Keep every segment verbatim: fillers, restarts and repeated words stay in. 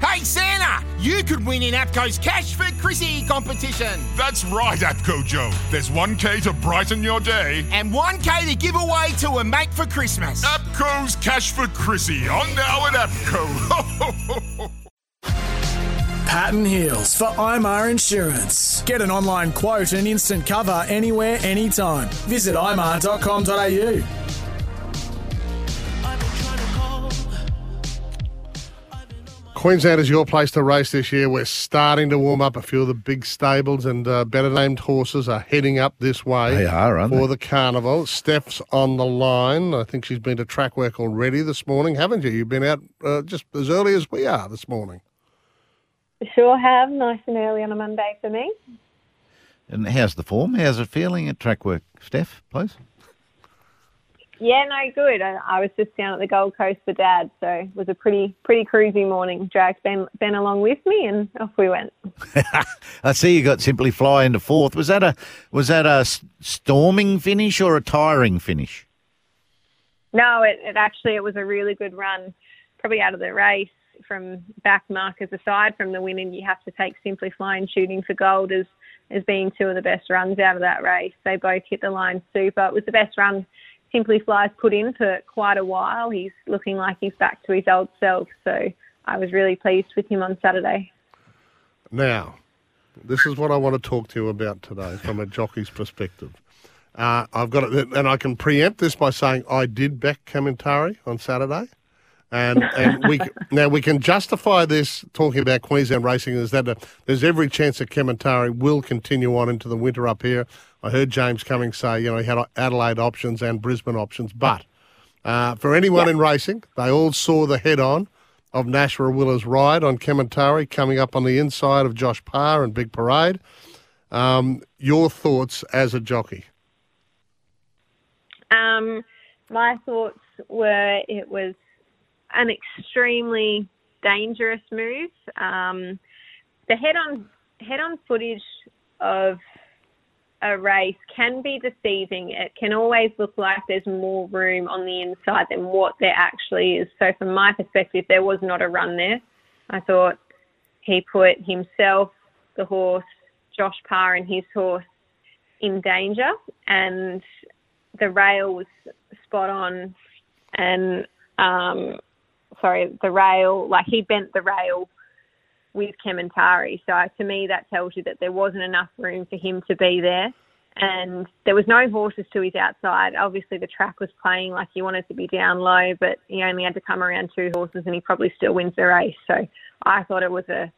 Hey Santa, you could win in APCO's Cash for Chrissy competition. That's right, APCO Joe. There's one K to brighten your day. And one K to give away to a mate for Christmas. APCO's Cash for Chrissy, on now at APCO. Pattern Heels for Imar Insurance. Get an online quote and instant cover anywhere, anytime. Visit imar dot com dot a u. Queensland is your place to race this year. We're starting to warm up. A few of the big stables and uh, better-named horses are heading up this way they are, aren't for they? The carnival. Steph's on the line. I think she's been to track work already this morning, haven't you? You've been out uh, just as early as we are this morning. Sure have. Nice and early on a Monday for me. And how's the form? How's it feeling at track work, Steph, please? Yeah, no, good. I, I was just down at the Gold Coast for Dad, so it was a pretty pretty cruisy morning. Dragged Ben, Ben along with me, and off we went. I see you got Simply Fly into fourth. Was that a was that a storming finish or a tiring finish? No, it, it actually it was a really good run. Probably out of the race from back markers aside from the winning, you have to take Simply Fly and Shooting for Gold as as being two of the best runs out of that race. They both hit the line super. It was the best run Simply Fly's put in for quite a while. He's looking like he's back to his old self, so I was really pleased with him on Saturday. Now, this is what I want to talk to you about today from a jockey's perspective. Uh, I've got it, and I can preempt this by saying I did back Kementari on Saturday, and and we now we can justify this talking about Queensland racing is that uh, there's every chance that Kementari will continue on into the winter up here. I heard James Cummings say, you know, he had Adelaide options and Brisbane options. But uh, for anyone yeah. in racing, they all saw the head-on of Nash Rawiller's ride on Kementari coming up on the inside of Josh Parr and Big Parade. Um, your thoughts as a jockey? Um, my thoughts were it was an extremely dangerous move. Um, the head-on head-on footage of a race can be deceiving. It can always look like there's more room on the inside than what there actually is. So from my perspective, there was not a run there. I thought he put himself, the horse, Josh Parr and his horse in danger, and the rail was spot on. And, um, sorry, the rail, like he bent the rail with Kementari. So to me, that tells you that there wasn't enough room for him to be there. And there was no horses to his outside. Obviously, the track was playing like he wanted to be down low, but he only had to come around two horses and he probably still wins the race. So I thought it was a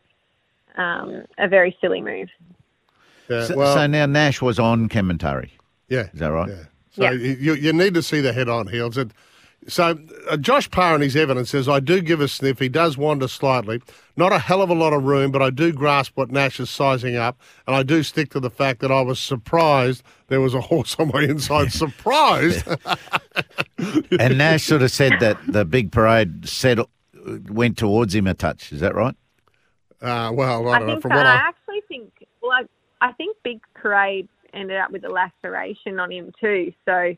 um, a very silly move. Yeah, so, well, so now Nash was on Kementari. Yeah. Is that right? Yeah. So yeah. You, you need to see the head-on heels. It, So uh, Josh Parr in his evidence says, I do give a sniff. He does wander slightly. Not a hell of a lot of room, but I do grasp what Nash is sizing up, and I do stick to the fact that I was surprised there was a horse on my inside. Surprised? And Nash sort of said that the Big Parade said, went towards him a touch. Is that right? Uh, well, I don't I know. From what I, I actually think, well, I, I think Big Parade ended up with a laceration on him too, so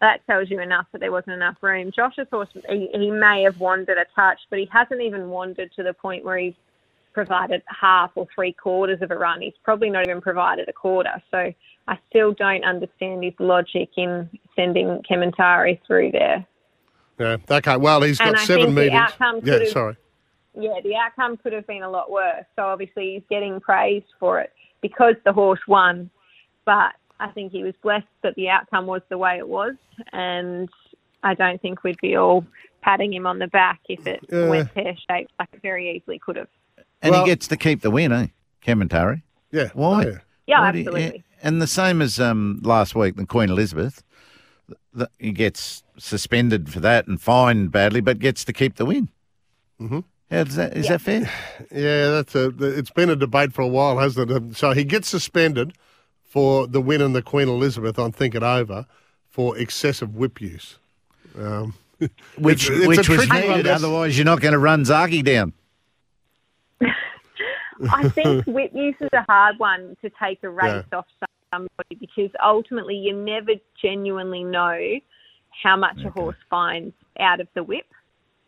that tells you enough that there wasn't enough room. Josh's horse, he, he may have wandered a touch, but he hasn't even wandered to the point where he's provided half or three quarters of a run. He's probably not even provided a quarter. So I still don't understand his logic in sending Kementari through there. Yeah, okay. Well, he's got seven metres. Yeah, sorry. Yeah, the outcome could have been a lot worse. So obviously he's getting praised for it because the horse won, but I think he was blessed that the outcome was the way it was, and I don't think we'd be all patting him on the back if it yeah. went pear-shaped like it very easily could have. And well, he gets to keep the win, eh, Kementari? Yeah. Why? Yeah, yeah Why absolutely. You, and the same as um, last week, the Queen Elizabeth, the, he gets suspended for that and fined badly, but gets to keep the win. Mm-hmm. How does that, is yeah. that fair? Yeah, that's a, it's been a debate for a while, hasn't it? So he gets suspended for the win in the Queen Elizabeth on Think It Over for excessive whip use. Um, which it's, it's which was needed, otherwise you're not going to run Zaki down. I think whip use is a hard one to take a race yeah. off somebody, because ultimately you never genuinely know how much okay. a horse finds out of the whip.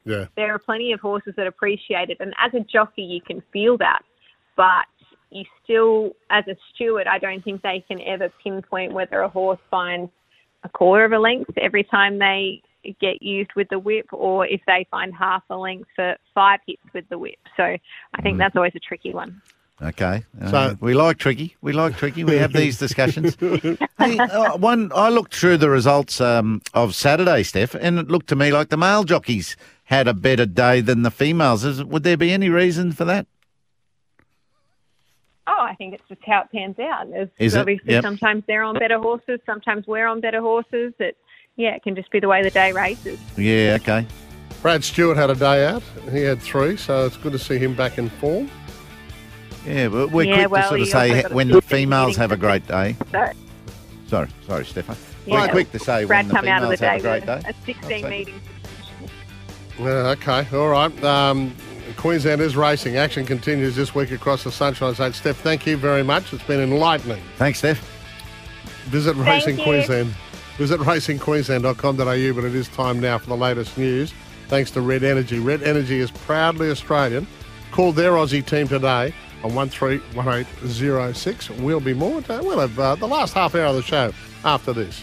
Yeah. There are plenty of horses that appreciate it, and as a jockey you can feel that, but you still, as a steward, I don't think they can ever pinpoint whether a horse finds a quarter of a length every time they get used with the whip, or if they find half a length for five hits with the whip. So I think mm. that's always a tricky one. Okay. Uh, so we like tricky. We like tricky. We have these discussions. Hey, uh, one, I looked through the results um, of Saturday, Steph, and it looked to me like the male jockeys had a better day than the females. Is, would there be any reason for that? Oh, I think it's just how it pans out. It's Is obviously it? Yep. Sometimes they're on better horses, sometimes we're on better horses. It, yeah, it can just be the way the day races. Yeah, okay. Brad Stewart had a day out. He had three, so it's good to see him back in form. Yeah, but we're yeah, quick well, to sort of say when the females have a great day. Sorry, sorry, sorry Stefan. Yeah, we're quick to say Brad when the females the have a great day. A sixteen meeting. Uh, okay, all right. Um, Queensland is racing. Action continues this week across the Sunshine State. Steph, thank you very much. It's been enlightening. Thanks, Steph. Visit thank Racing you. Queensland. Visit racing queensland dot com dot a u, but it is time now for the latest news. Thanks to Red Energy. Red Energy is proudly Australian. Called their Aussie team today on one three one eight zero six. We'll be more. We'll have uh, the last half hour of the show after this.